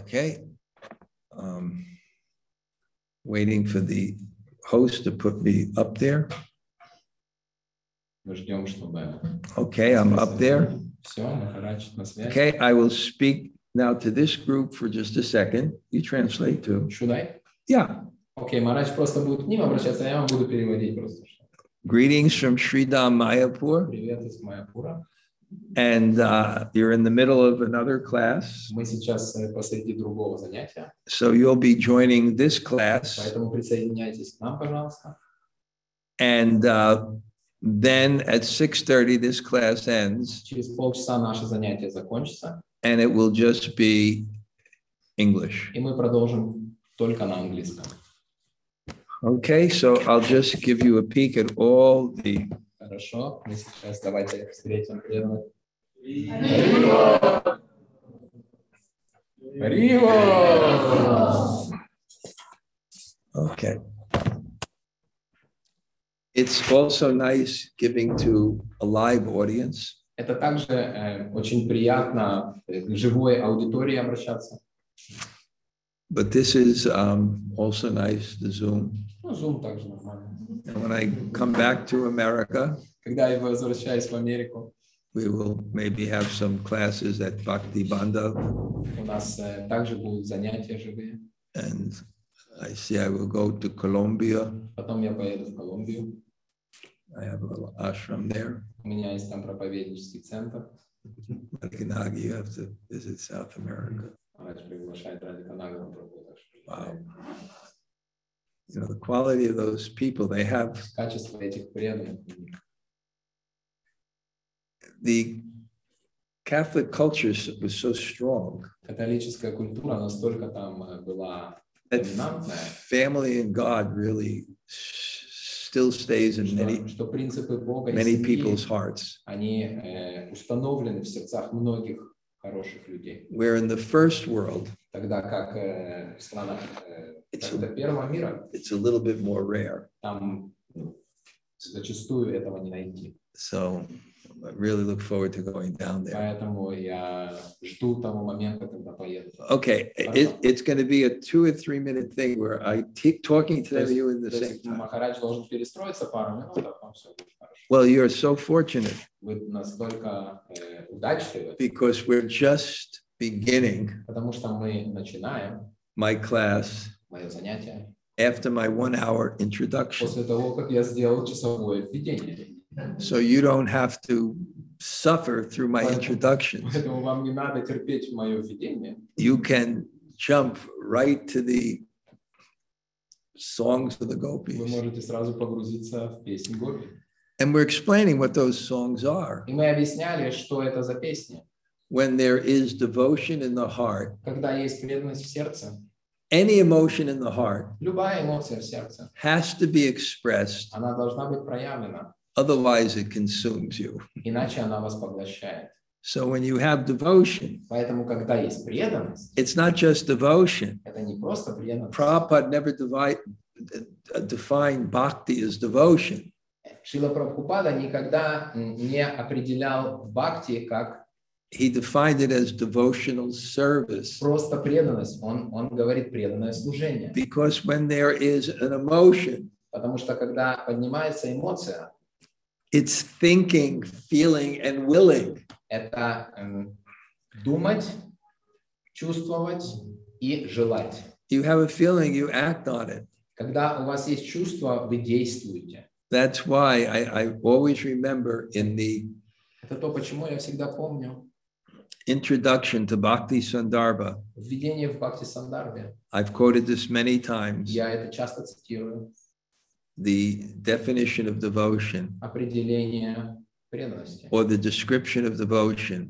Okay. Waiting for the host to put me up there. Okay, I'm up there. Okay, I will speak now to this group for just a second. You translate too. Should I? Yeah. Okay, Maharaj просто будет к ним обращаться, я вам буду переводить просто. Greetings from Sridham Mayapur. Привет из Майапура. And you're in the middle of another class. Мы сейчас посреди другого занятия. So you'll be joining this class. Поэтому присоединяйтесь к нам, пожалуйста. And then at 6:30 this class ends. Через полчаса наше занятие закончится. And it will just be English. И мы продолжим только на английском. Okay, so I'll just give you a peek at all the. Хорошо, мы сейчас давайте встретим примерно. Рио! Рио! Okay. It's also nice giving to a live audience. Это также очень приятно к живой аудитории обращаться. But this is also nice, the Zoom. Ну, Zoom также нормально. And when I come back to America, когда я возвращаюсь в Америку, we will maybe have some classes at Bhakti Banda. У нас также будут занятия живые. And I see I will go to Colombia. Потом я поеду в Колумбию. I have a little ashram there. У меня есть там проповеднический центр. Radhika Nagy, you have to visit South America. Wow. You know, the quality of those people, they have the Catholic culture was so strong. That family and God really still stays in many people's hearts. Where in the first world, it's a little bit more rare. So I really look forward to going down there. Okay, it's going to be a 2 or 3 minute thing where I keep talking to you in the same time. Well, you're so fortunate because we're just beginning my class after my 1 hour introduction. So you don't have to suffer through my introductions. You can jump right to the songs of the gopis. And we're explaining what those songs are. When there is devotion in the heart, any emotion in the heart has to be expressed. Otherwise, it consumes you. So when you have devotion, it's not just devotion. Prabhupada never defined bhakti as devotion. Шрила Прабхупада никогда не определял бхакти как. He defined it as devotional service. Просто преданность. Он говорит преданное служение. Because when there is an emotion, потому что когда поднимается эмоция, it's thinking, feeling, and willing. Это думать, чувствовать и желать. You have a feeling, you act on it. Когда у вас есть чувство, вы действуете. That's why I always remember in the introduction to Bhakti Sandarbha, I've quoted this many times, the definition of devotion or the description of devotion,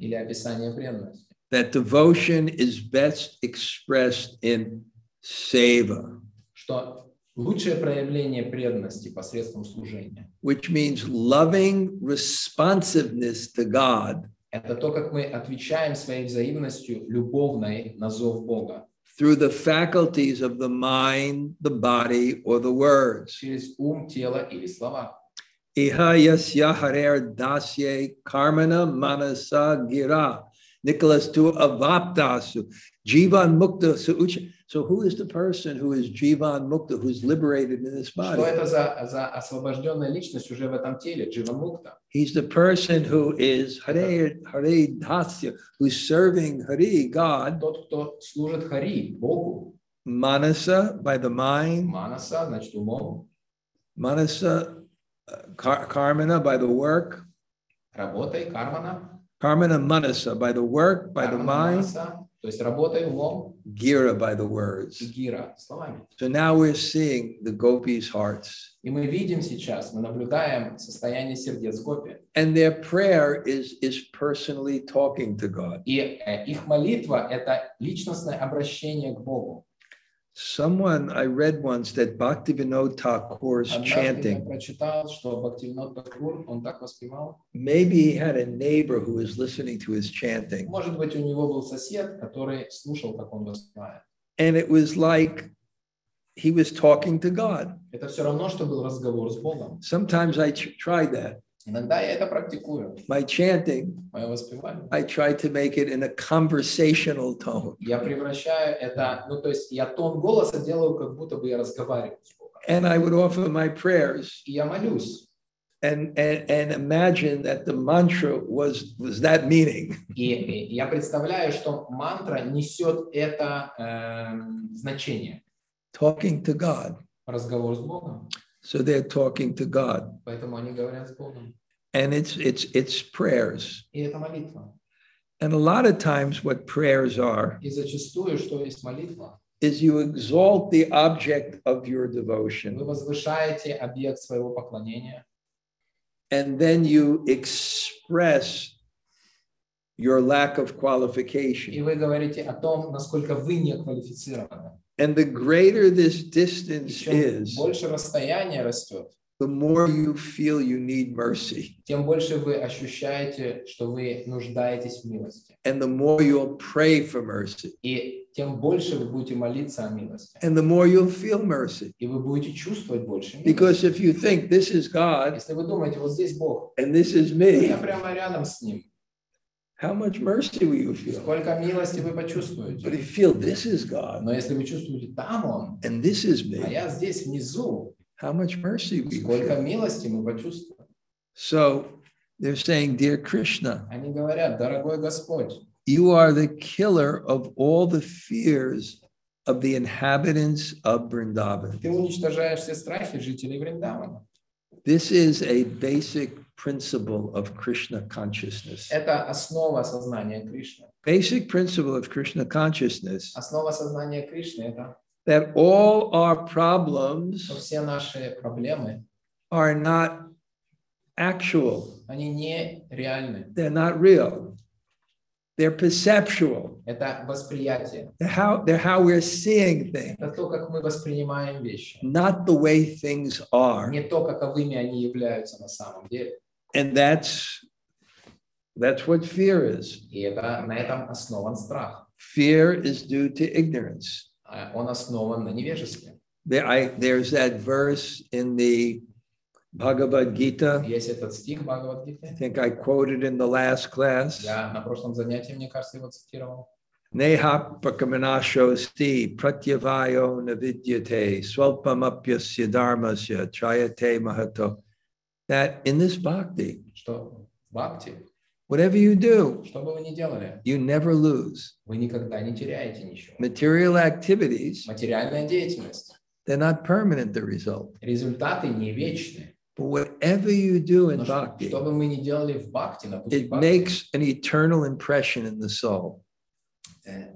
that devotion is best expressed in seva. Лучшее проявление преданности посредством служения. Which means loving responsiveness to God. Это то, как мы отвечаем своей взаимностью любовной на зов Бога. Through the faculties of the mind, the body, or the words. Через ум, тело или слова. Иха ясья харер дасье кармана манаса гира Nicholas tu avaptasu, jivan mukta suucha. So who is the person who is jivan mukta, who's liberated in this body? Что это за освобожденная личность уже в этом теле, jivan mukta? He's the person who is Hare Dasya, who's serving Hari, God. Тот, кто служит Хари, Богу. Manasa, by the mind. Manasa, значит умом. Manasa, karmana, by the work. Работай, кармана. Karmana manasa, by the work, by the mind. Manasa, то есть работай умом. Gira, by the words. Гира, словами. So now we're seeing the gopis' hearts. И мы видим сейчас, мы наблюдаем состояние сердец гопи. And their prayer is personally talking to God. И их молитва это личностное обращение к Богу. Someone I read once that Bhaktivinoda Thakur's chanting. Maybe he had a neighbor who was listening to his chanting. And it was like he was talking to God. Sometimes I try that. Иногда я это практикую. My chanting, мое воспевание. I try to make it in a conversational tone. Я превращаю это, ну то есть я тон голоса делаю, как будто бы я разговариваю с Богом. And I would offer my prayers. И я молюсь. And imagine that the mantra was that meaning. И я представляю, что мантра несет это значение. Talking to God. Разговор с Богом. So they're talking to God. And it's prayers. And a lot of times what prayers are is you exalt the object of your devotion. And then you express your lack of qualification. And the greater this distance is, the more you feel you need mercy. And the more you'll pray for mercy. And the more you'll feel mercy. Because if you think this is God, and this is me, how much mercy will you feel? But if you feel this is God, and this is me, how much mercy will you feel? So they're saying, dear Krishna, you are the killer of all the fears of the inhabitants of Vrindavan. This is a basic principle of Krishna consciousness. Это основа сознания Кришны. Basic principle of Krishna consciousness. Основа сознания Кришны это that all our problems все наши проблемы are not actual. Они не реальны. They're not real. They're perceptual. Это восприятие. They're how we're seeing things. Это то, как мы воспринимаем вещи. Not the way things are. Не то, каковыми они являются на самом деле. And that's what fear is. И на этом основан страх. Fear is due to ignorance. Он основан на невежестве. There's that verse in the Bhagavad Gita. Есть этот стих Bhagavad Gita. I think I quoted in the last class. Я на прошлом занятии, мне кажется, его цитировал. Neha prakamanashosti pratyavayo navidyate swalpamapyasya dharmasya chayate mahato. That in this bhakti, что бхакти, whatever you do, что бы вы ни делали, you never lose. Вы никогда не теряете ничего. Material activities, материальная деятельность, they're not permanent, the result. Результаты не вечны. But whatever you do in bhakti, it makes an eternal impression in the soul.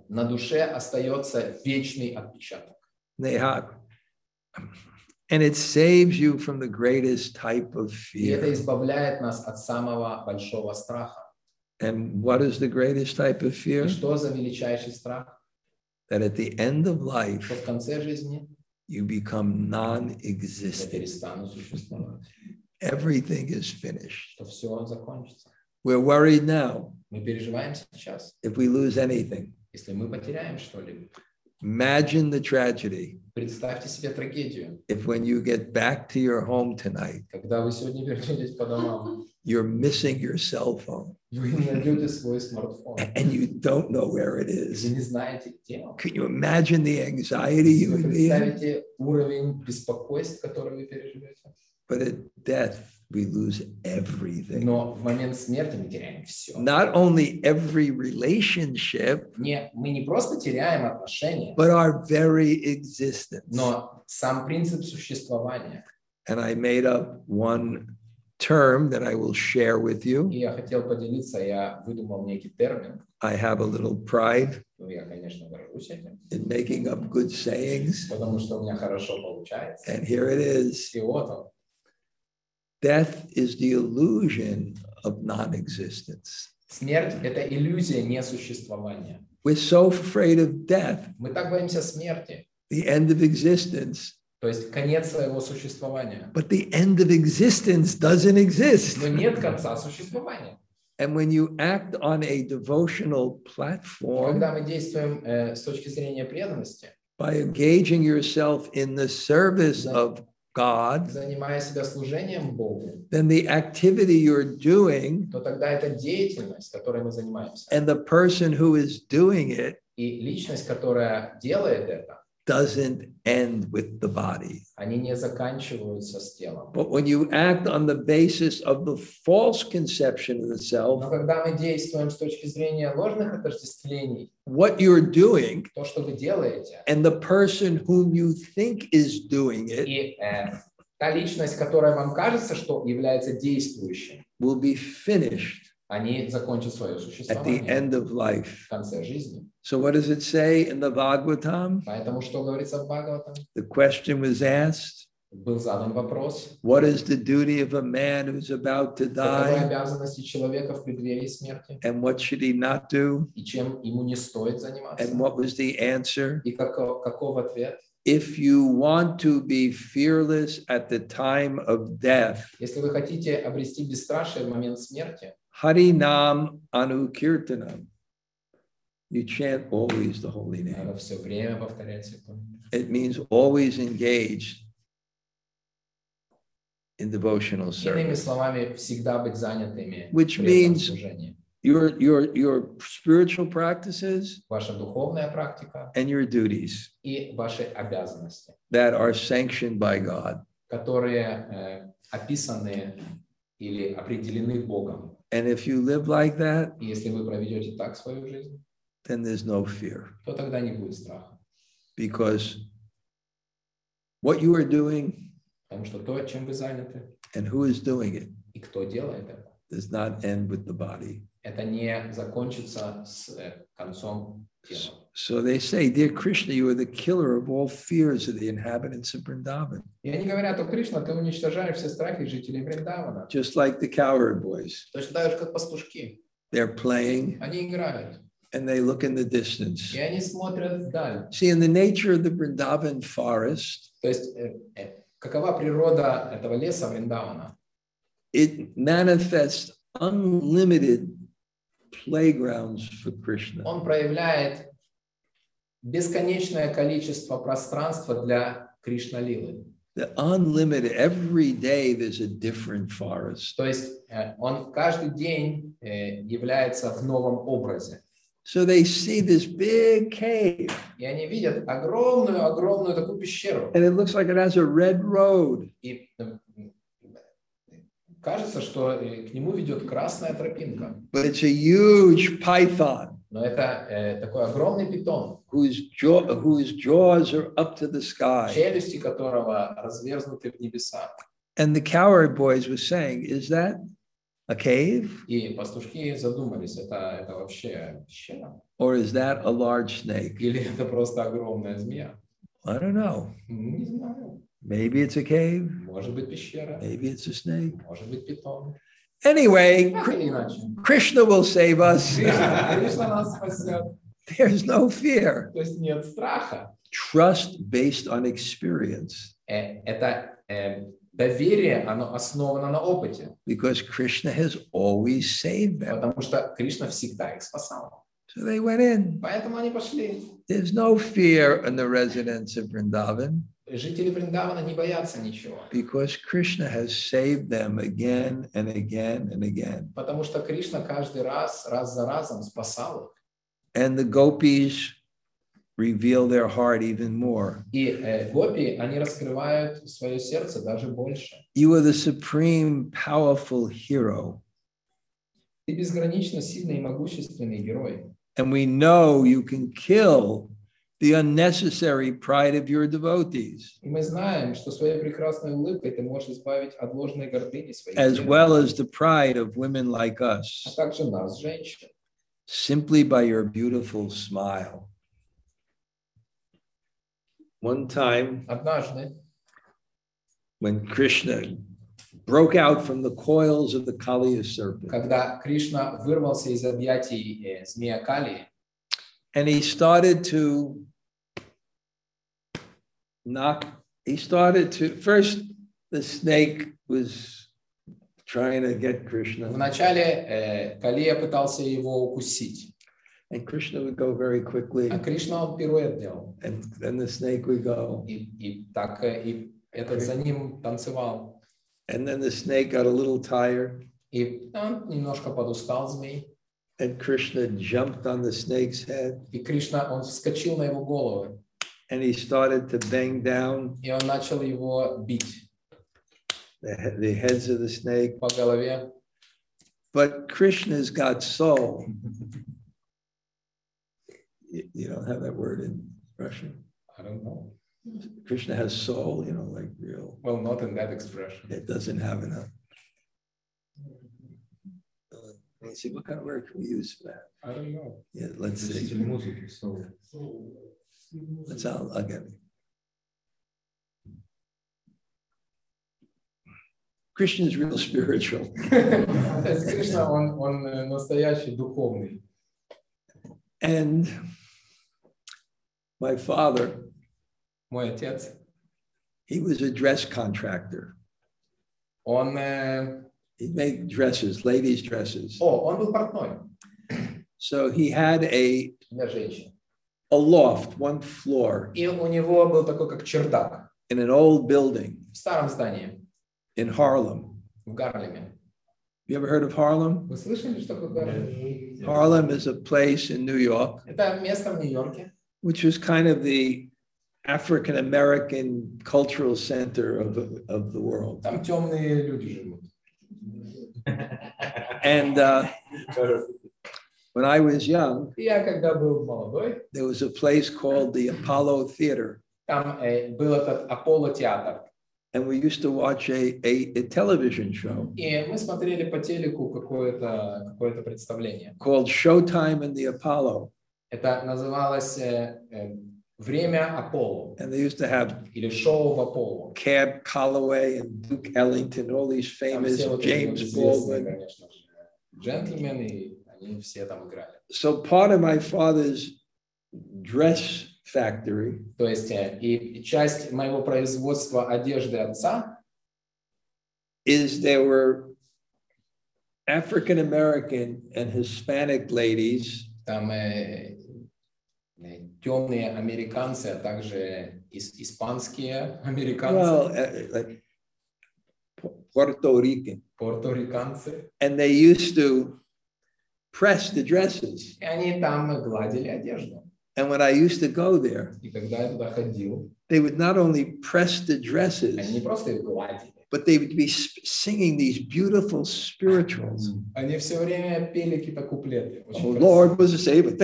На душе остается вечный отпечаток. And it saves you from the greatest type of fear. Это избавляет нас от самого большого страха. And what is the greatest type of fear? Что за величайший страх? That at the end of life, в конце жизни, you become non-existent. Everything is finished. We're worried now if we lose anything. Imagine the tragedy if when you get back to your home tonight, you're missing your cell phone. And you don't know where it is. Can you imagine the anxiety you would feel? But at death, we lose everything. Not only every relationship, but our very existence. And I made up one term that I will share with you. I have a little pride in making up good sayings. And here it is. Death is the illusion of non-existence. We're so afraid of death, the end of existence. But the end of existence doesn't exist. And when you act on a devotional platform, by engaging yourself in the service of God, then the activity you're doing, and the person who is doing it, doesn't end with the body. But when you act on the basis of the false conception of the self, what you're doing and the person whom you think is doing it will be finished at the end of life. So what does it say in the Bhagavatam? The question was asked, what is the duty of a man who's about to die? And what should he not do? And what was the answer? If you want to be fearless at the time of death, Harinam Anukirtanam. You chant always the holy name. It means always engaged in devotional service. Which means your spiritual practices and your duties that are sanctioned by God. And if you live like that, then there's no fear. Because what you are doing and who is doing it does not end with the body. So they say, dear Krishna, you are the killer of all fears of the inhabitants of Vrindavan. Just like the cowherd boys. They're playing and they look in the distance. See, in the nature of the Vrindavan forest, it manifests unlimited playgrounds for Krishna. Он проявляет бесконечное количество пространства для Кришналилы. The unlimited, every day there's a different forest. То есть он каждый день является в новом образе. So they see this big cave. И они видят огромную такую пещеру. And it looks like it has a red road. Кажется, что к нему ведет красная тропинка. But it's a huge python. Но это такой огромный питон, whose jaws are up to the sky. Челюсти которого разверзнуты в небеса. And the cowherd boys were saying, is that a cave? И пастушки задумались, это вообще пещера? Or is that a large snake? Или это просто огромная змея? I don't know. Не знаю. Maybe it's a cave. Maybe it's a snake. Anyway, Krishna will save us. There's no fear. Trust based on experience. Because Krishna has always saved them. So they went in. There's no fear in the residents of Vrindavan. жители Вриндавана не боятся ничего. Because Krishna has saved them again and again and again. Потому что Кришна каждый раз, раз за разом спасал их. And the gopis reveal their heart even more. You are the supreme, powerful hero. And we know you can kill the unnecessary pride of your devotees, as well as the pride of women like us, simply by your beautiful smile. One time, when Krishna broke out from the coils of the Kaliya serpent, and he started to first the snake was trying to get Krishna. And Krishna would go very quickly. And then the snake would go. And then the snake got a little tired. And Krishna jumped on the snake's head. And he started to bang down the heads of the snake. But Krishna's got soul. You don't have that word in Russian. I don't know. Krishna has soul, you know, like real. Well, not in that expression. It doesn't have enough. Let's see, what kind of word can we use for that? I don't know. Yeah, let's see. That's all. I'll get it. Krishna's real spiritual. Krishna on настоящий духовный. And my father, he was a dress contractor. He made dresses, ladies' dresses. So he had a loft, one floor, in an old building in Harlem. You ever heard of Harlem? Harlem is a place in New York, which was kind of the African-American cultural center of the world. And when I was young, there was a place called the Apollo Theater. And we used to watch a television show called Showtime at the Apollo. And they used to have Cab Calloway and Duke Ellington, all these famous, James Baldwin. So part of my father's dress factory. То есть и часть моего производства одежды отца is there were African American and Hispanic ladies. Там темные американцы, а также испанские американцы. Well, like Puerto Rican. Пуэрториканцы. And they used to press the dresses. И они там гладили одежду. And when I used to go there, they would not only press the dresses, but they would be singing these beautiful spirituals. Oh, Lord was a savior.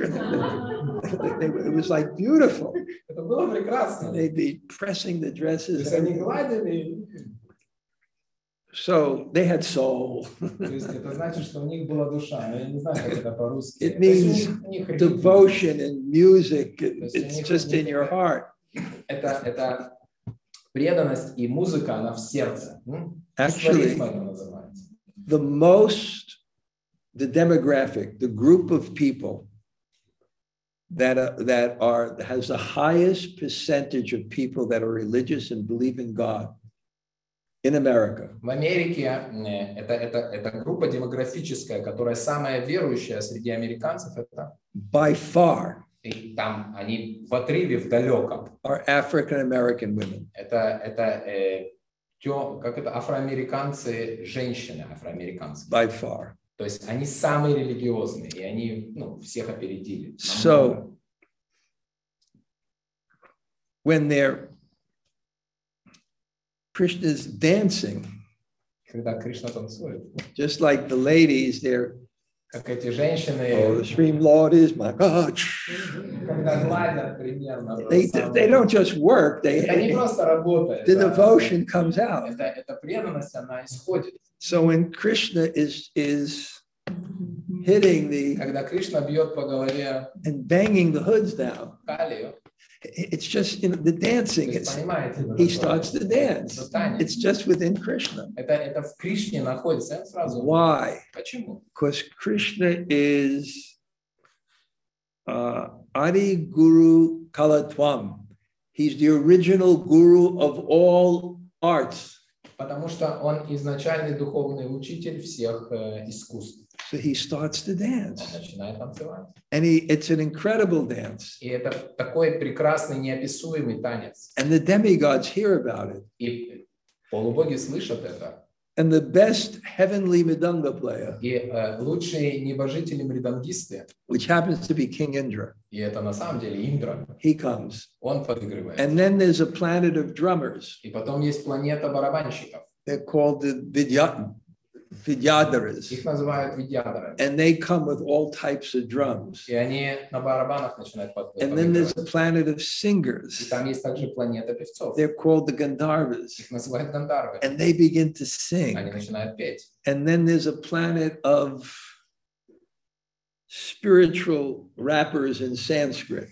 It was like beautiful. And they'd be pressing the dresses. So they had soul. It means devotion and music. It's just in your heart. Actually, the demographic, the group of people that has the highest percentage of people that are religious and believe in God. In America. В Америке это группа демографическая, которая самая верующая среди американцев. Это by far там они в отрыве, в далеком. Are African-American women. Это афроамериканцы, женщины афроамериканцы. By far. То есть они самые религиозные, и они, ну, всех опередили. So, when they're Krishna's dancing, когда Кришна танцует, just like the ladies, they're, как эти женщины, oh, the Supreme Lord is my God. They don't just work, the devotion comes out. So when Krishna is hitting the and banging the hoods down, it's just in the dancing. He starts to dance. It's just within Krishna. Why? Because Krishna is Adi Guru Kalatvam. He's the original guru of all arts. Потому что он изначальный духовный учитель всех искусств. So he starts to dance. Он начинает танцевать. And it's an incredible dance. И это такой прекрасный, неописуемый танец. And the demigods hear about it. И полубоги слышат это. And the best heavenly mridanga player, which happens to be King Indra, he comes. And then there's a planet of drummers. They're called the Vidyadharas. And they come with all types of drums. And then there's a planet of singers. They're called the Gandharvas. And they begin to sing. And then there's a planet of spiritual rappers in Sanskrit.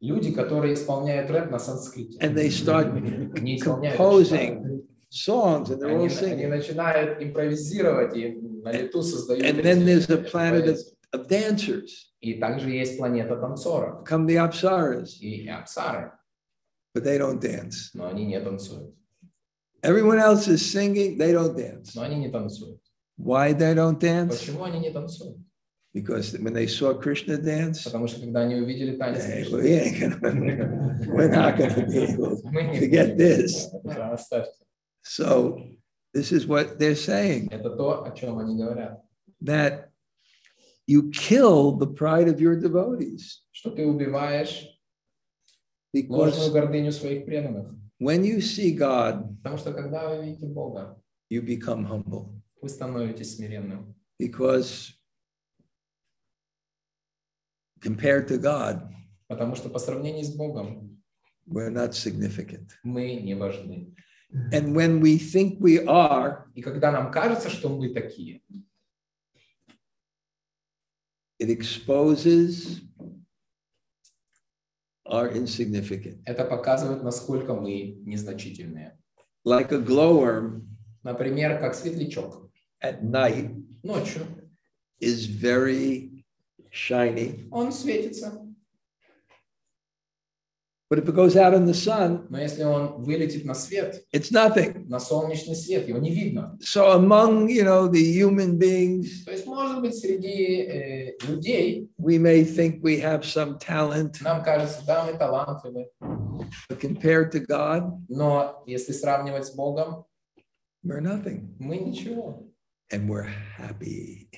Люди, которые исполняют рэп на санскрите. And they start composing songs, and they're all singing. Они начинают импровизировать и на лету создают. And then there's a planet of dancers. И также есть планета танцоров. Come the Apsaras. И Апсары. But they don't dance. Но они не танцуют. Everyone else is singing, they don't dance. Но они не танцуют. Why they don't dance? Почему они не танцуют? Because when they saw Krishna dance, we're not going to be able to get this. So this is what they're saying. That you kill the pride of your devotees. Because when you see God, you become humble. Because compared to God, we're not significant. And when we think we are, it exposes our insignificance. Like a glowworm, at night, is very shiny. Он светится. But if it goes out in the sun, но если он вылетит на свет, it's nothing. На солнечный свет его не видно. So among, the human beings, то есть, может быть, среди людей, we may think we have some talent. Нам кажется, да, мы талантливы. But compared to God, но если сравнивать с Богом, we're nothing. Мы ничего. And we're happy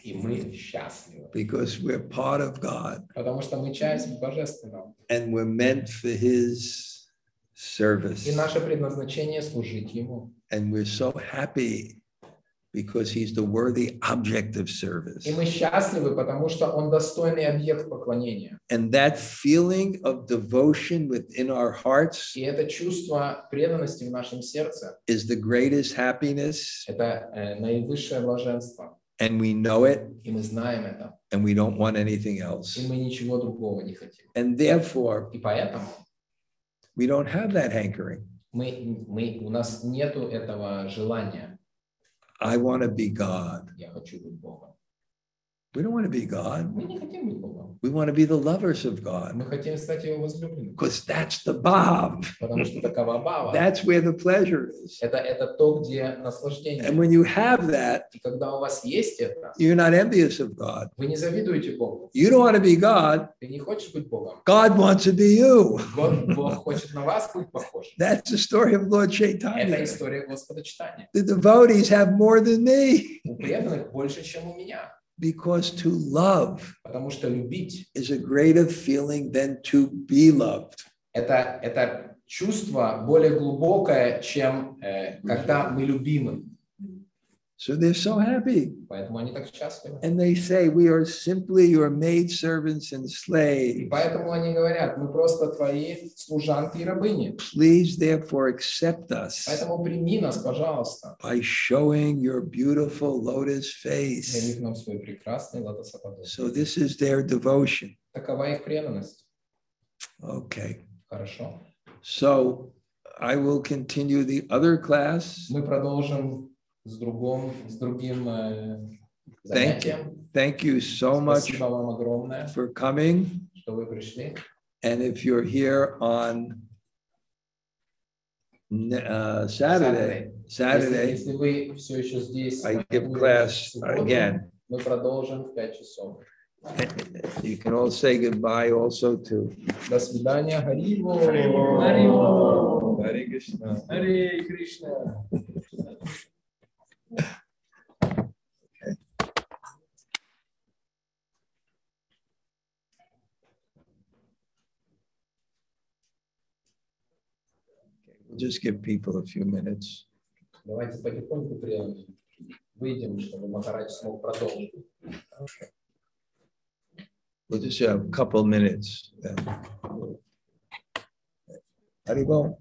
because we're part of God. And we're meant for His service. And we're so happy because He's the worthy object of service. And that feeling of devotion within our hearts is the greatest happiness. And we know it, and we don't want anything else. And therefore, we don't have that hankering. I want to be God. We don't want to be God. We want to be the lovers of God. Because that's the bhav. That's where the pleasure is. And when you have that, you're not envious of God. You don't want to be God. God wants to be you. That's the story of Lord Chaitanya. The devotees have more than me. Because to love is a greater feeling than to be loved. Это чувство более глубокое, чем когда мы любимы. So they're so happy. Поэтому они так счастливы. And they say, we are simply your maidservants and slaves. Поэтому они говорят, мы просто твои служанки и рабыни. Please therefore accept us. Поэтому прими нас, пожалуйста. By showing your beautiful lotus face. Явив нам свой прекрасный лотосоподобный. So this is their devotion. Такова их преданность. Okay. Хорошо. So I will continue the other class. Мы продолжим. Thank you so much for coming. And if you're here on Saturday, I give class again. You can all say goodbye also to. До свидания, Haribo. Haribo. Hare Krishna. Hare Krishna. Okay. We'll just give people a few minutes. Давайте потихоньку выйдем, чтобы Махарадж смог продолжить. We'll just have a couple minutes. Haribo.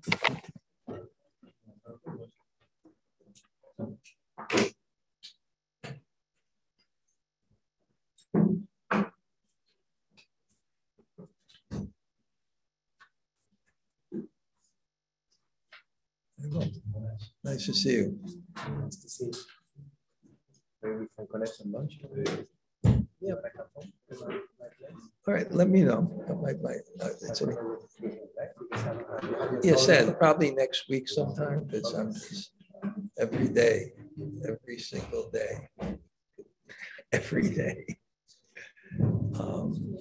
Nice to see you. Nice to see you. Maybe we can connect some lunch. Yeah, back up home. All right, let me know. Yes, and probably next week sometime. Every single day.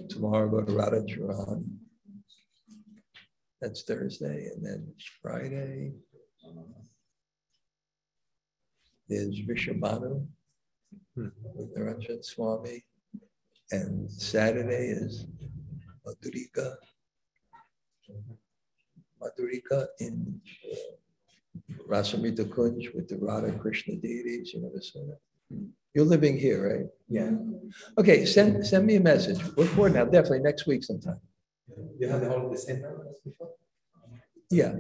Tomorrow go to Radha Charan. That's Thursday, and then Friday. There's Vishabhanu with Niranjan Swami, and Saturday is Madhurika in Rasamrita Kunj with the Radha Krishna deities. You never saw that. You're living here, right? Yeah. Okay, send me a message. We're for now, definitely next week sometime. You have the whole of the same number as before? Yeah.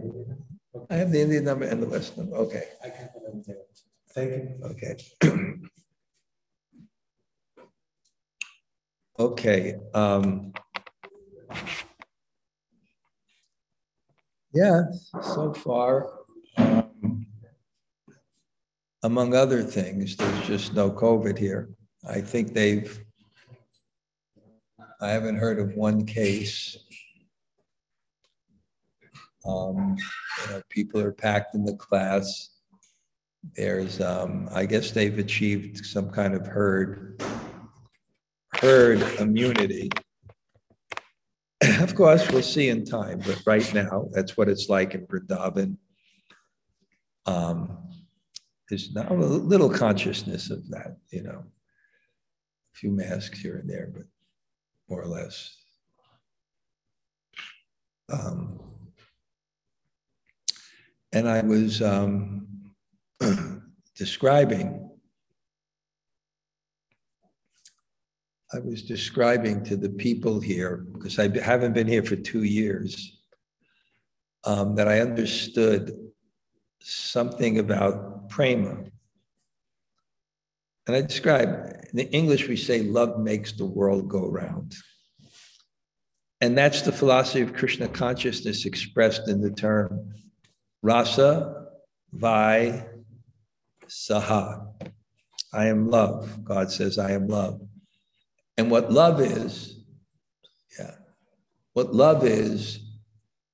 I have the Indian number and the West number. Okay. I can put them. Thank you. Okay. Okay. Yeah, so far, among other things, there's just no COVID here. I think I haven't heard of one case. People are packed in the class. There's, I guess they've achieved some kind of herd immunity. Of course, we'll see in time, but right now, that's what it's like in Vrindavan. There's now a little consciousness of that, you know, a few masks here and there, but more or less. And I was describing to the people here, because I haven't been here for 2 years, that I understood something about prema. And I described, in English we say, love makes the world go round. And that's the philosophy of Krishna consciousness expressed in the term Rasa Vai Saha. I am love. God says, I am love. And what love is, what love is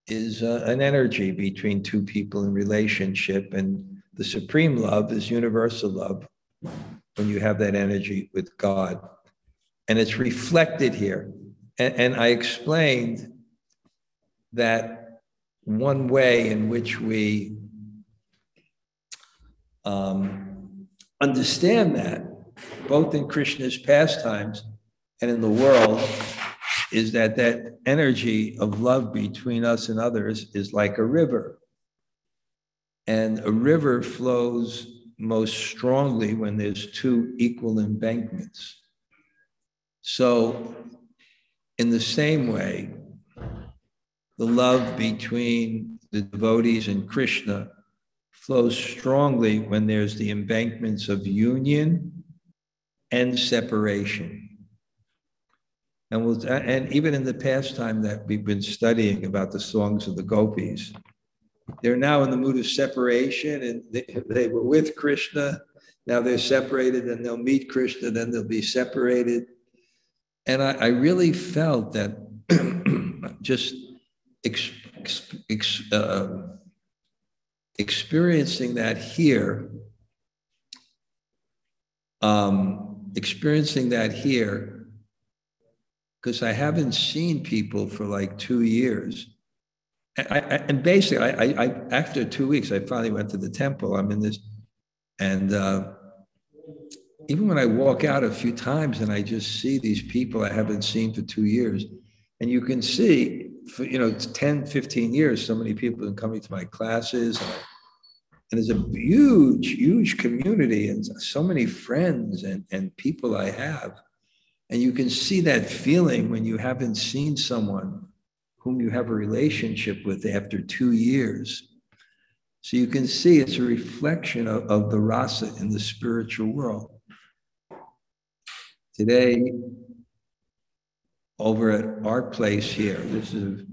an energy between two people in relationship. And the supreme love is universal love when you have that energy with God. And it's reflected here. And I explained that one way in which we understand that, both in Krishna's pastimes and in the world, is that that energy of love between us and others is like a river. And a river flows most strongly when there's two equal embankments. So in the same way, the love between the devotees and Krishna flows strongly when there's the embankments of union and separation. And even in the pastime that we've been studying about the songs of the gopis, they're now in the mood of separation, and they were with Krishna, now they're separated, and they'll meet Krishna, then they'll be separated. And I really felt that just experiencing that here, because I haven't seen people for like 2 years. And basically, after 2 weeks, I finally went to the temple. I'm in this, and even when I walk out a few times and I just see these people I haven't seen for 2 years, and you can see, for, you know, 10, 15 years, so many people have been coming to my classes, and there's a huge, huge community and so many friends and people I have. And you can see that feeling when you haven't seen someone whom you have a relationship with after 2 years. So you can see it's a reflection of the rasa in the spiritual world. Today, over at our place here, this is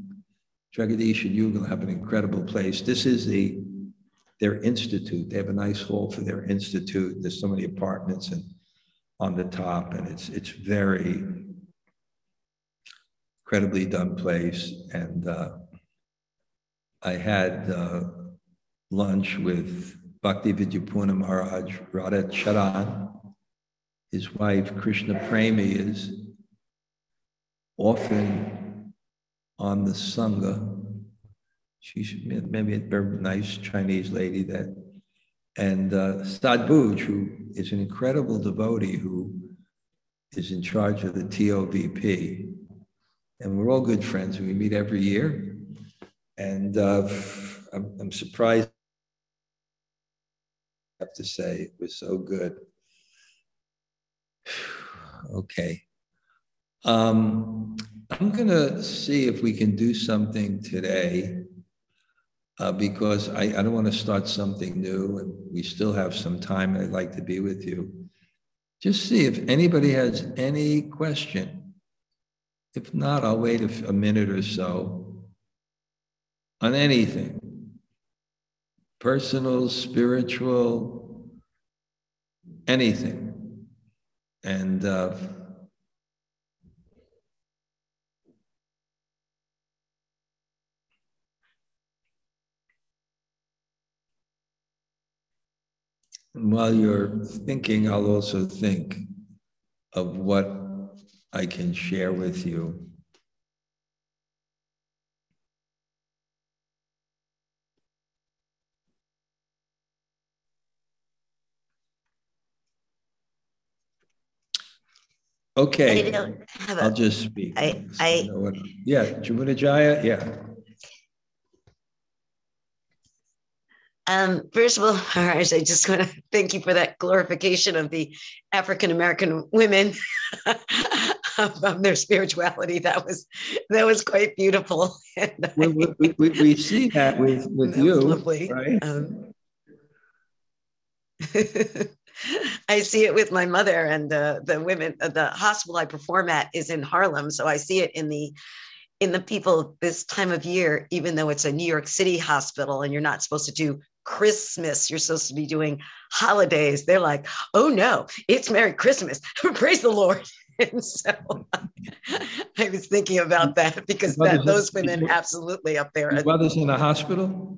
Jagadish and Yugal have an incredible place. This is their institute. They have a nice hall for their institute. There's so many apartments and on the top, and it's very incredibly done place. And I had lunch with Bhakti Vidyapuna Maharaj, Radha Charan. His wife, Krishna Premi, is often on the Sangha. She's maybe a very nice Chinese lady that, and Sadhbhuj, who is an incredible devotee who is in charge of the TOVP. And we're all good friends, and we meet every year. And I'm surprised, I have to say, it was so good. Okay. I'm going to see if we can do something today because I don't want to start something new, and we still have some time. I'd like to be with you. Just see if anybody has any question. If not, I'll wait a minute or so on anything. Personal, spiritual, anything. And while you're thinking, I'll also think of what I can share with you. Okay, I'll just speak. Jumunajaya, yeah. First of all, Maharaj, I just want to thank you for that glorification of the African-American women of their spirituality. That was quite beautiful. And we see that with that you, lovely. Right? I see it with my mother, and the women. The hospital I perform at is in Harlem, so I see it in the people this time of year. Even though it's a New York City hospital, and you're not supposed to do Christmas, you're supposed to be doing holidays. They're like, "Oh no, it's Merry Christmas! Praise the Lord!" And so I was thinking about that because that, those women absolutely up there. Your brother's in a hospital?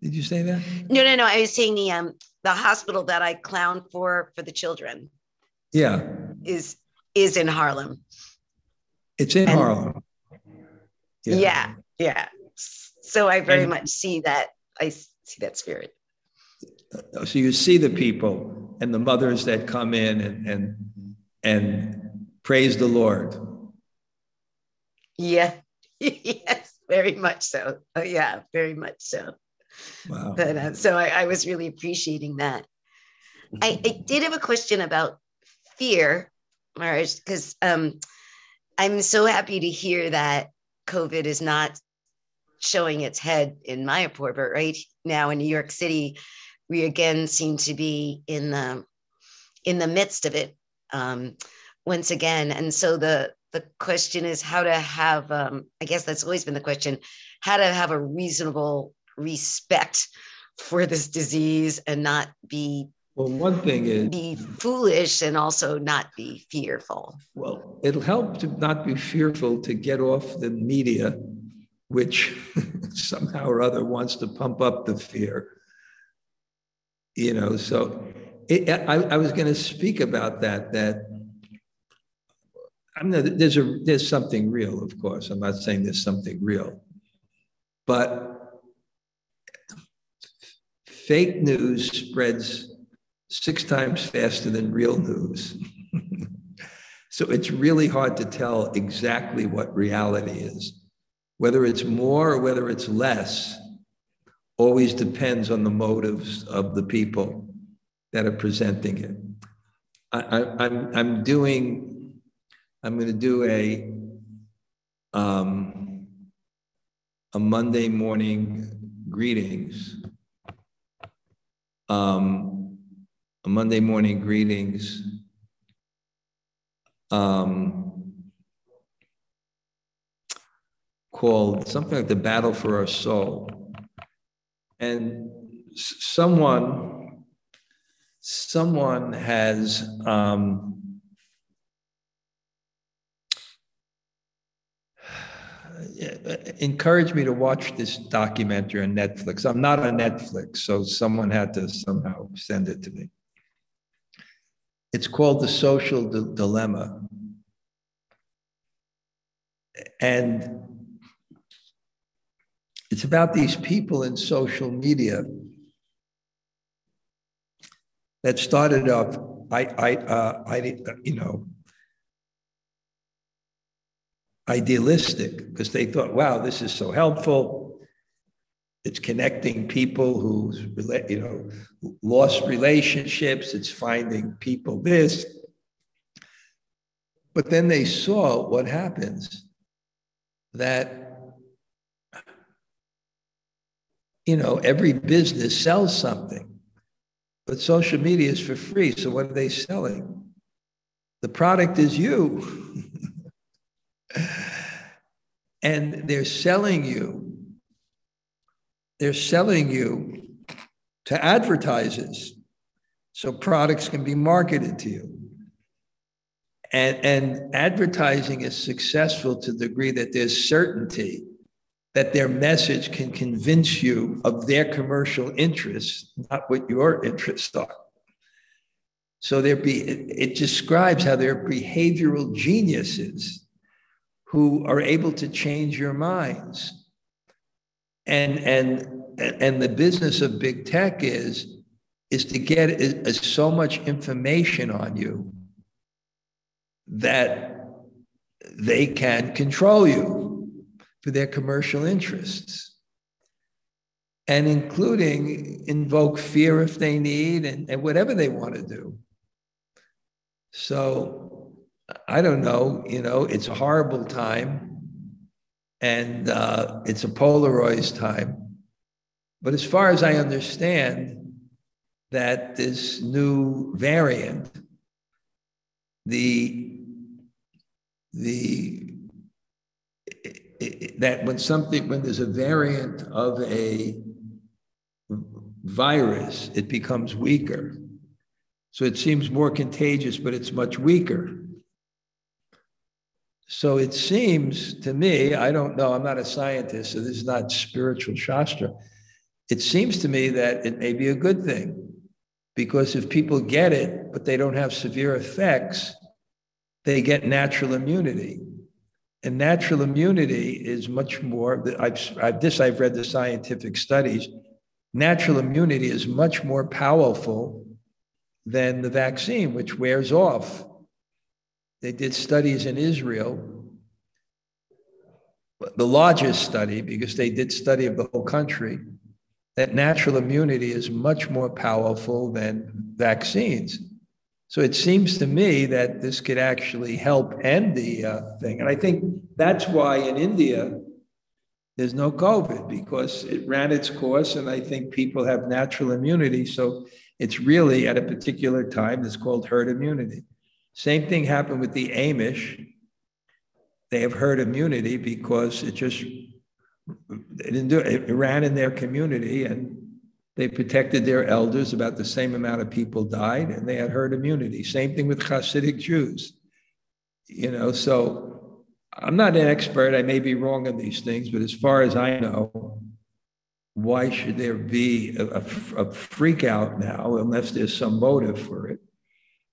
Did you say that? No, no, no. I was saying the hospital that I clowned for the children. Yeah. Is in Harlem. It's in Harlem. Yeah. Yeah. Yeah. So I very much see that. I see that spirit. So you see the people and the mothers that come in and praise the Lord. Yeah. Yes, very much so. Oh, yeah, very much so. Wow. But so I was really appreciating that. I did have a question about fear, Marge, because I'm so happy to hear that COVID is not showing its head in Mayapur, but right now in New York City, we again seem to be in the midst of it once again. And so the question is how to have, I guess that's always been the question, how to have a reasonable respect for this disease and not be be foolish and also not be fearful. Well, it'll help to not be fearful to get off the media, which somehow or other wants to pump up the fear. You know, so I was going to speak about that. I'm not, there's something real, of course. I'm not saying there's something real, but fake news spreads 6 times faster than real news. So it's really hard to tell exactly what reality is. Whether it's more or whether it's less always depends on the motives of the people that are presenting it. I'm going to do a Monday morning greetings. A Monday morning greetings. Called something like the Battle for Our Soul. And someone has encouraged me to watch this documentary on Netflix. I'm not on Netflix, so someone had to somehow send it to me. It's called The Social Dilemma. And it's about these people in social media that started up, idealistic, because they thought, wow, this is so helpful. It's connecting people who, lost relationships. It's finding people this. But then they saw what happens, that every business sells something, but social media is for free. So what are they selling? The product is you. And they're selling you to advertisers. So products can be marketed to you. And advertising is successful to the degree that there's certainty that their message can convince you of their commercial interests, not what your interests are. So it describes how they're behavioral geniuses who are able to change your minds. And the business of big tech is to get so much information on you that they can control you for their commercial interests, and including invoke fear if they need, and whatever they want to do. So I don't know, it's a horrible time, and it's a polarized time. But as far as I understand, that this new variant, that when there's a variant of a virus, it becomes weaker. So it seems more contagious, but it's much weaker. So it seems to me, I don't know, I'm not a scientist, so this is not spiritual Shastra. It seems to me that it may be a good thing, because if people get it, but they don't have severe effects, they get natural immunity. And natural immunity is much more, I've read the scientific studies, natural immunity is much more powerful than the vaccine, which wears off. They did studies in Israel, the largest study, because they did study of the whole country, that natural immunity is much more powerful than vaccines. So it seems to me that this could actually help end the thing. And I think that's why in India, there's no COVID, because it ran its course, and I think people have natural immunity. So it's really at a particular time, it's called herd immunity. Same thing happened with the Amish. They have herd immunity because it just, it ran in their community, and they protected their elders. About the same amount of people died, and they had herd immunity. Same thing with Hasidic Jews. You know, so I'm not an expert. I may be wrong on these things, but as far as I know, why should there be a freak out now, unless there's some motive for it?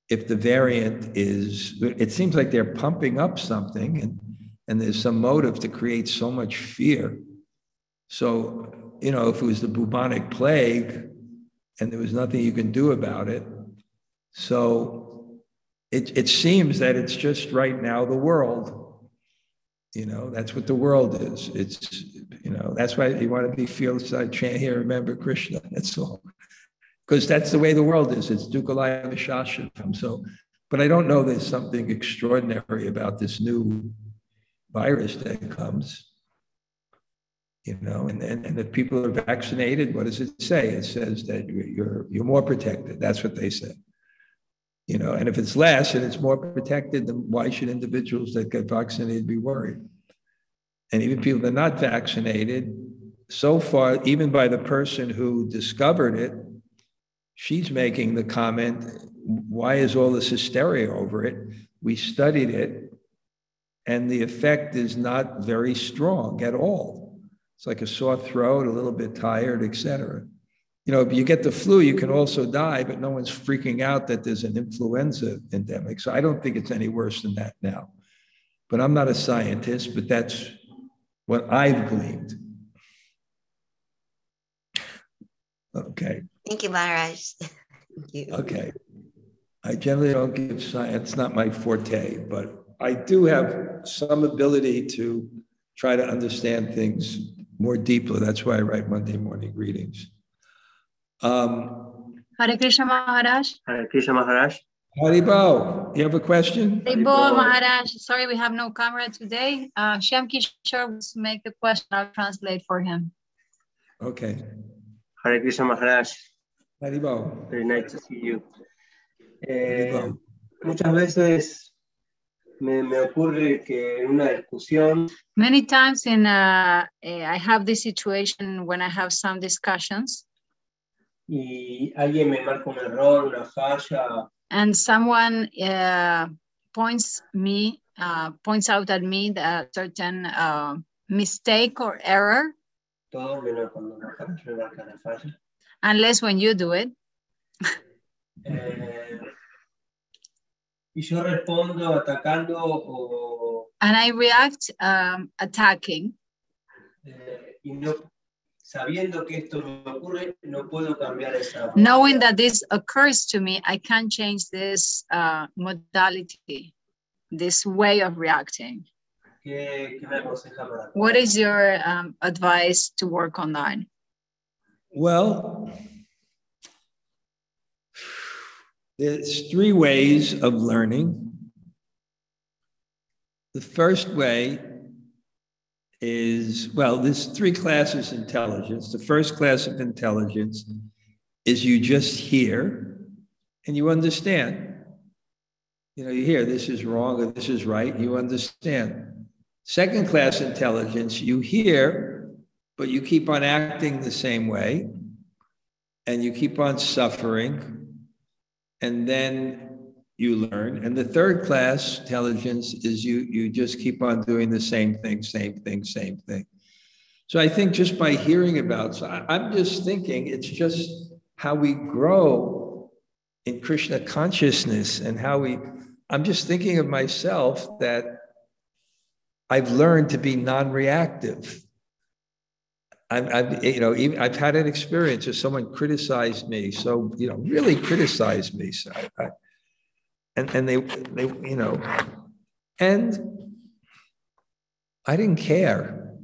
If the variant is, it seems like they're pumping up something, and there's some motive to create so much fear. So, you know, if it was the bubonic plague and there was nothing you can do about it, so it seems that it's just right now the world, you know, that's what the world is. It's, you know, that's why you want to be fearless. I chant here, remember Krishna, that's all. Because that's the way the world is. It's Dukkalaya Vishasham. So, but I don't know, there's something extraordinary about this new virus that comes, you know, and if people are vaccinated, what does it say? It says that you're more protected. That's what they said, you know, and if it's less and it's more protected, then why should individuals that get vaccinated be worried? And even people that are not vaccinated, so far, even by the person who discovered it, she's making the comment, why is all this hysteria over it? We studied it, and the effect is not very strong at all. It's like a sore throat, a little bit tired, etc. You know, if you get the flu, you can also die, but no one's freaking out that there's an influenza endemic. So I don't think it's any worse than that now. But I'm not a scientist, but that's what I've gleaned. Okay. Thank you, Maharaj. Thank you. Okay. I generally don't give science, it's not my forte, but I do have some ability to try to understand things more deeply. That's why I write Monday morning readings. Hare Krishna, Maharaj. Hare Krishna, Maharaj. Haribo, you have a question? Haribo, Maharaj. Sorry, we have no camera today. Shyam Kishore will make the question. I'll translate for him. Okay. Hare Krishna, Maharaj. Haribo. Very nice to see you. Muchas veces me ocurre que en una discusión. Many times I have this situation when I have some discussions. Y alguien me marca un error, una falla. And someone points out at me that certain mistake or error. Todo menos cuando me marcan la falla. Unless when you do it. And I react attacking. Knowing that this occurs to me, I can't change this modality, this way of reacting. What is your advice to work on that? Well, there's three ways of learning. The first way is, well, there's three classes of intelligence. The first class of intelligence is you just hear and you understand. You know, you hear this is wrong or this is right, you understand. Second class intelligence, you hear, but you keep on acting the same way, and you keep on suffering, and then you learn. And the third class intelligence is you just keep on doing the same thing. So I think just by hearing about, so I'm just thinking it's just how we grow in Krishna consciousness and how we, I'm just thinking of myself that I've learned to be non-reactive. I've you know, even I've had an experience where someone criticized me, so you know, really criticized me. So they you know, and I didn't care,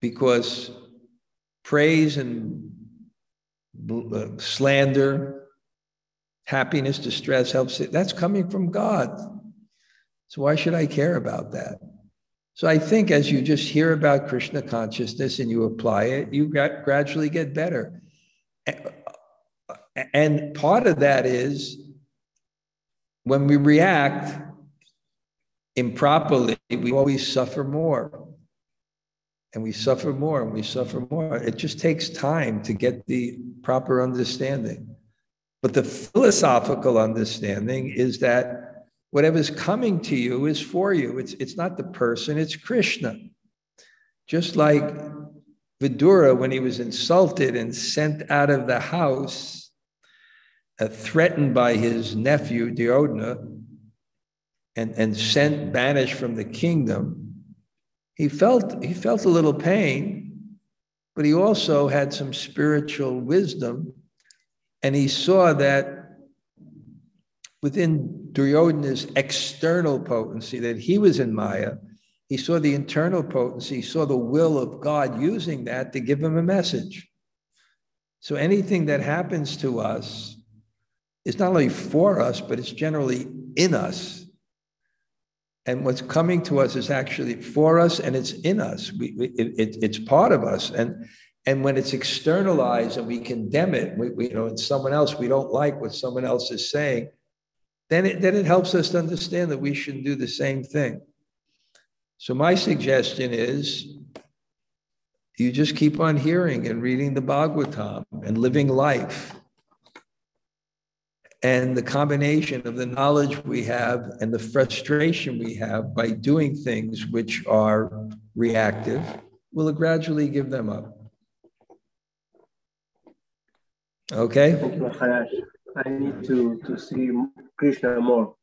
because praise and slander, happiness, distress, helps it. That's coming from God. So why should I care about that? So I think as you just hear about Krishna consciousness and you apply it, you gradually get better. And part of that is when we react improperly, we always suffer more. And we suffer more and we suffer more. It just takes time to get the proper understanding. But the philosophical understanding is that whatever's coming to you is for you. It's not the person, it's Krishna. Just like Vidura, when he was insulted and sent out of the house, threatened by his nephew, Duryodhana, and sent, banished from the kingdom, he felt a little pain, but he also had some spiritual wisdom, and he saw that within Duryodhana's external potency, that he was in Maya, he saw the internal potency, he saw the will of God using that to give him a message. So anything that happens to us is not only for us, but it's generally in us. And what's coming to us is actually for us, and it's in us. It's part of us. And when it's externalized and we condemn it, we you know, in someone else, we don't like what someone else is saying, then it helps us to understand that we should do the same thing. So my suggestion is you just keep on hearing and reading the Bhagavatam and living life. And the combination of the knowledge we have and the frustration we have by doing things which are reactive will gradually give them up. Okay? I need to see Krishna more.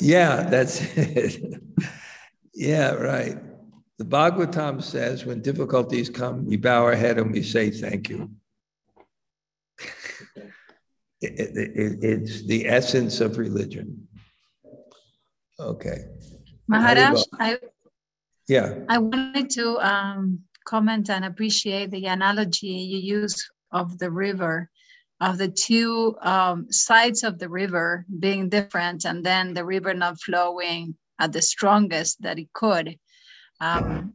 Yeah, that's it. Yeah, right. The Bhagavatam says when difficulties come, we bow our head and we say thank you. It's the essence of religion. Okay. Maharaj, I wanted to comment and appreciate the analogy you use of the river, of the two sides of the river being different, and then the river not flowing at the strongest that it could.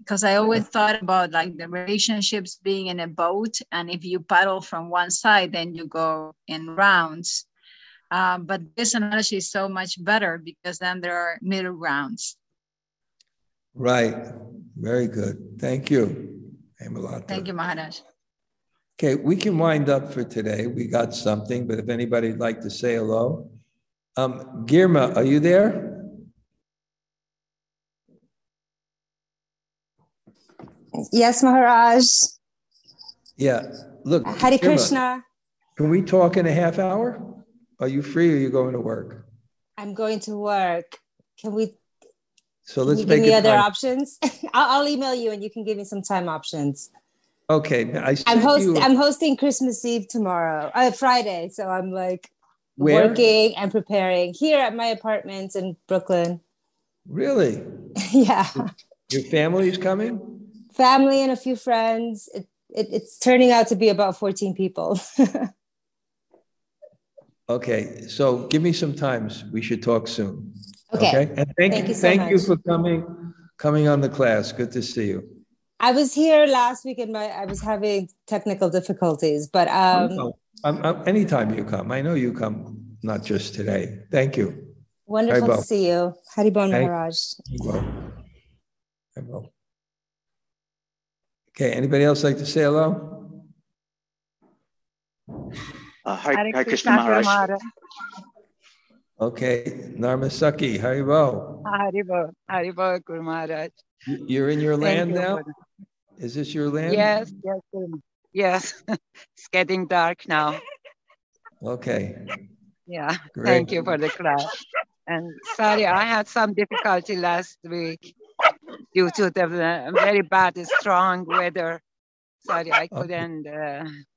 Because I always thought about like the relationships being in a boat, and if you paddle from one side, then you go in rounds. But this analogy is so much better because then there are middle rounds. Right, very good. Thank you, Amalata. Thank you, Maharaj. Okay, we can wind up for today. We got something, but if anybody'd like to say hello. Girma, are you there? Yes, Maharaj. Yeah, look. Hare Girma, Krishna. Can we talk in a half hour? Are you free or are you going to work? I'm going to work. Can we? So let's give me other options. I'll email you and you can give me some time options. Okay, I'm hosting Christmas Eve tomorrow, Friday. So I'm like working and preparing here at my apartment in Brooklyn. Really? Yeah. Your family is coming? Family and a few friends. It's turning out to be about 14 people. Okay, so give me some times. We should talk soon. Okay. And thank you for coming on the class. Good to see you. I was here last week and I was having technical difficulties, but anytime you come, I know you come, not just today. Thank you. Wonderful Haribo. To see you. Haribo Maharaj. Haribo. Okay, anybody else like to say hello? Hi Krishna Maharaj. Okay, Narmasaki, Haribo. Haribo, Haribo, Guru Maharaj. You're in your land now? Is this your land? Yes, yes, yes. It's getting dark now. Okay. Yeah, great. Thank you for the class. And sorry, I had some difficulty last week due to the very bad, strong weather. Sorry, I couldn't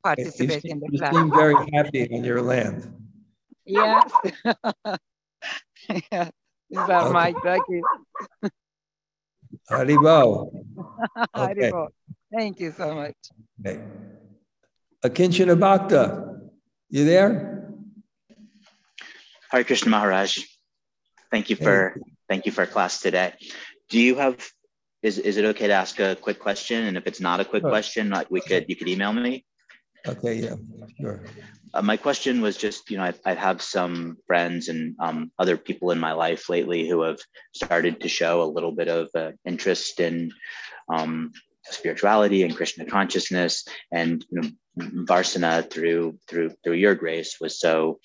participate in the class. You seem very happy in your land. Yes. Yeah. These are okay. My lucky. Haribo. Haribo. Thank you so much. Okay. Akinchana Bhakta, you there? Hare Krishna Maharaj. Thank you for class today. Do you have is it okay to ask a quick question? And if it's not a quick question, like you could email me. Okay, yeah, sure. My question was just, I have some friends and other people in my life lately who have started to show a little bit of interest in spirituality and Krishna consciousness. And Varshana, through your grace, was so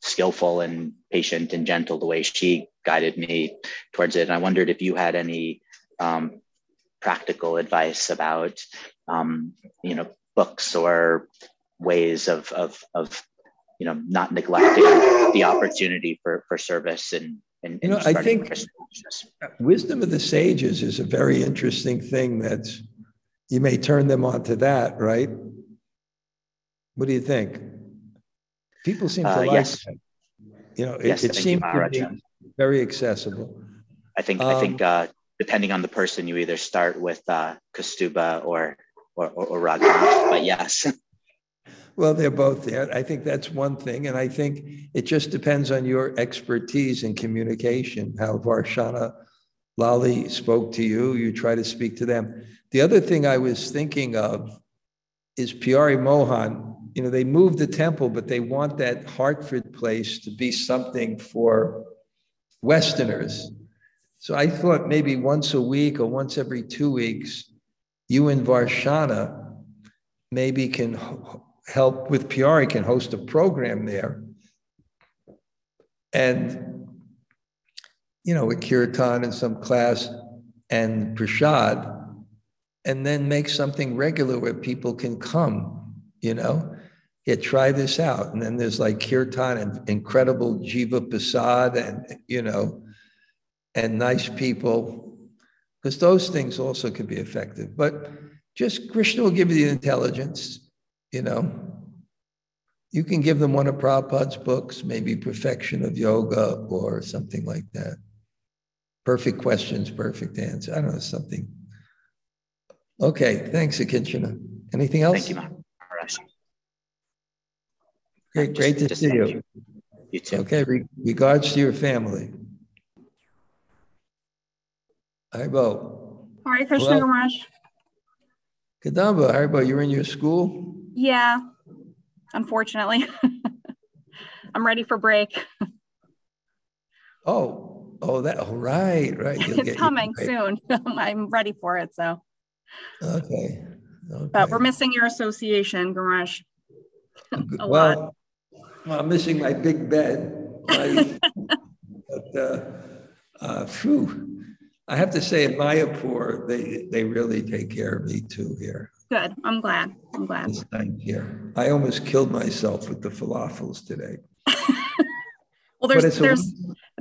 skillful and patient and gentle the way she guided me towards it. And I wondered if you had any practical advice about, books or ways of not neglecting the opportunity for service and I think wisdom of the sages is a very interesting thing that you may turn them on to that, right? What do you think? People seem to like that. It seems to be very accessible. I think depending on the person, you either start with Kastuba or Raghunath, but yes. Well, they're both there. I think that's one thing. And I think it just depends on your expertise in communication, how Varshana Lali spoke to you, you try to speak to them. The other thing I was thinking of is Pyari Mohan. They moved the temple, but they want that Hartford place to be something for Westerners. So I thought maybe once a week or once every 2 weeks, you and Varshana maybe can help with Pyari, can host a program there. And, with Kirtan and some class and Prashad, and then make something regular where people can come, try this out. And then there's like Kirtan and incredible Jiva Prasad and nice people. Because those things also could be effective. But just Krishna will give you the intelligence, You can give them one of Prabhupada's books, maybe Perfection of Yoga or something like that. Perfect questions, perfect answer. I don't know, something. Okay, thanks, Akinchana. Anything else? Thank you, Maharaj. Great to see you. You too. Okay, regards to your family. Haribo. Hare Krishna Gamaraj. Kadamba, Haribo, you're in your school? Yeah, unfortunately. I'm ready for break. Right. It's coming soon. I'm ready for it, so. Okay. But we're missing your association, Gamaraj. Well, I'm missing my big bed. Phew. I have to say, in Mayapur, they really take care of me too here. Good. I'm glad. It's nice here. I almost killed myself with the falafels today. Well, it's a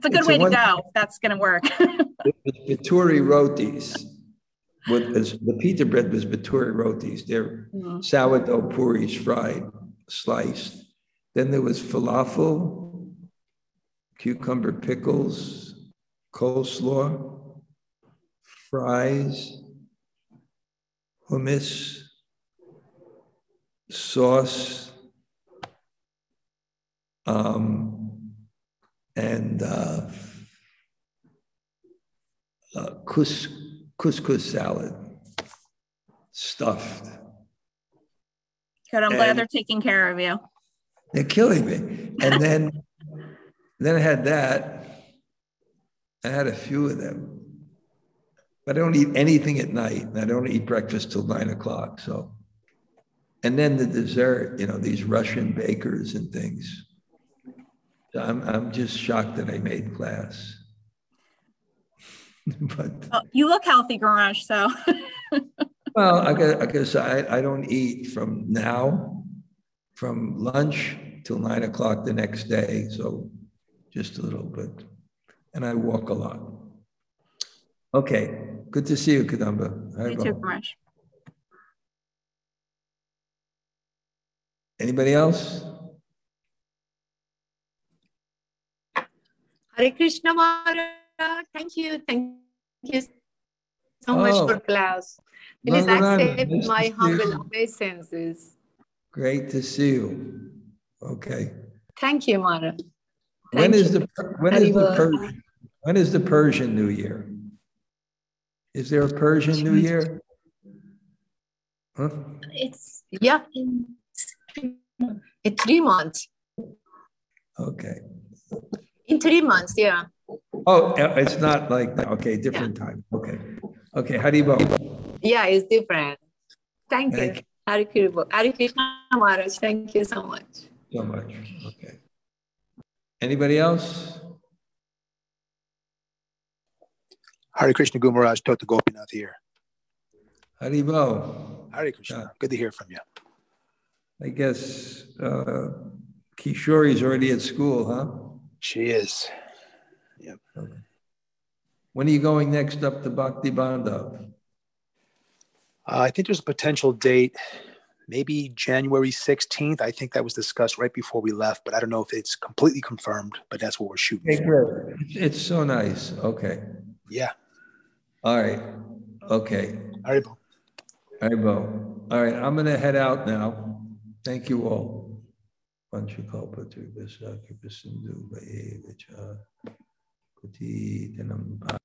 good way to go. That's going to work. Baturi rotis. The pita bread was Baturi rotis. They're sourdough puris, fried, sliced. Then there was falafel, cucumber pickles, coleslaw, fries, hummus, sauce, and couscous salad, stuffed. Good, I'm glad they're taking care of you. They're killing me. And then I had that. I had a few of them. But I don't eat anything at night, and I don't eat breakfast till 9 o'clock. So, and then the dessert, these Russian bakers and things. I'm just shocked that I made class. But well, you look healthy, Gamaraj. So. Well, I guess I don't eat from now, from lunch till 9 o'clock the next day. So just a little bit, and I walk a lot. Okay, good to see you, Kadamba. You too, Gamaraj. Anybody else? Hare Krishna, Mara. Thank you so much for class. Please accept my humble obeisances. Great to see you. Okay. Thank you, Mara. When is the Persian New Year? Is there a Persian New Year? Huh? It's in 3 months. Okay. In 3 months, yeah. Oh, it's not like that. Okay, different time. Okay. Okay, Haribo. Yeah, it's different. Thank you. Hare Krishna, Maharaj. Thank you so much. So much. Okay. Anybody else? Hare Krishna, Gumaraj. Tota Gopinath here. Haribo. Hare Krishna. Good to hear from you. I guess Kishori's already at school, huh? She is. Yep. Okay. When are you going next up to Bhakti Banda? I think there's a potential date, maybe January 16th. I think that was discussed right before we left, but I don't know if it's completely confirmed, but that's what we're shooting for. It's so nice. Okay. Yeah. All right. Okay. Haribo. Haribo. All right. I'm going to head out now. Thank you all. Panchakalpa Trivisa Kipasindhu Vaye Vicha.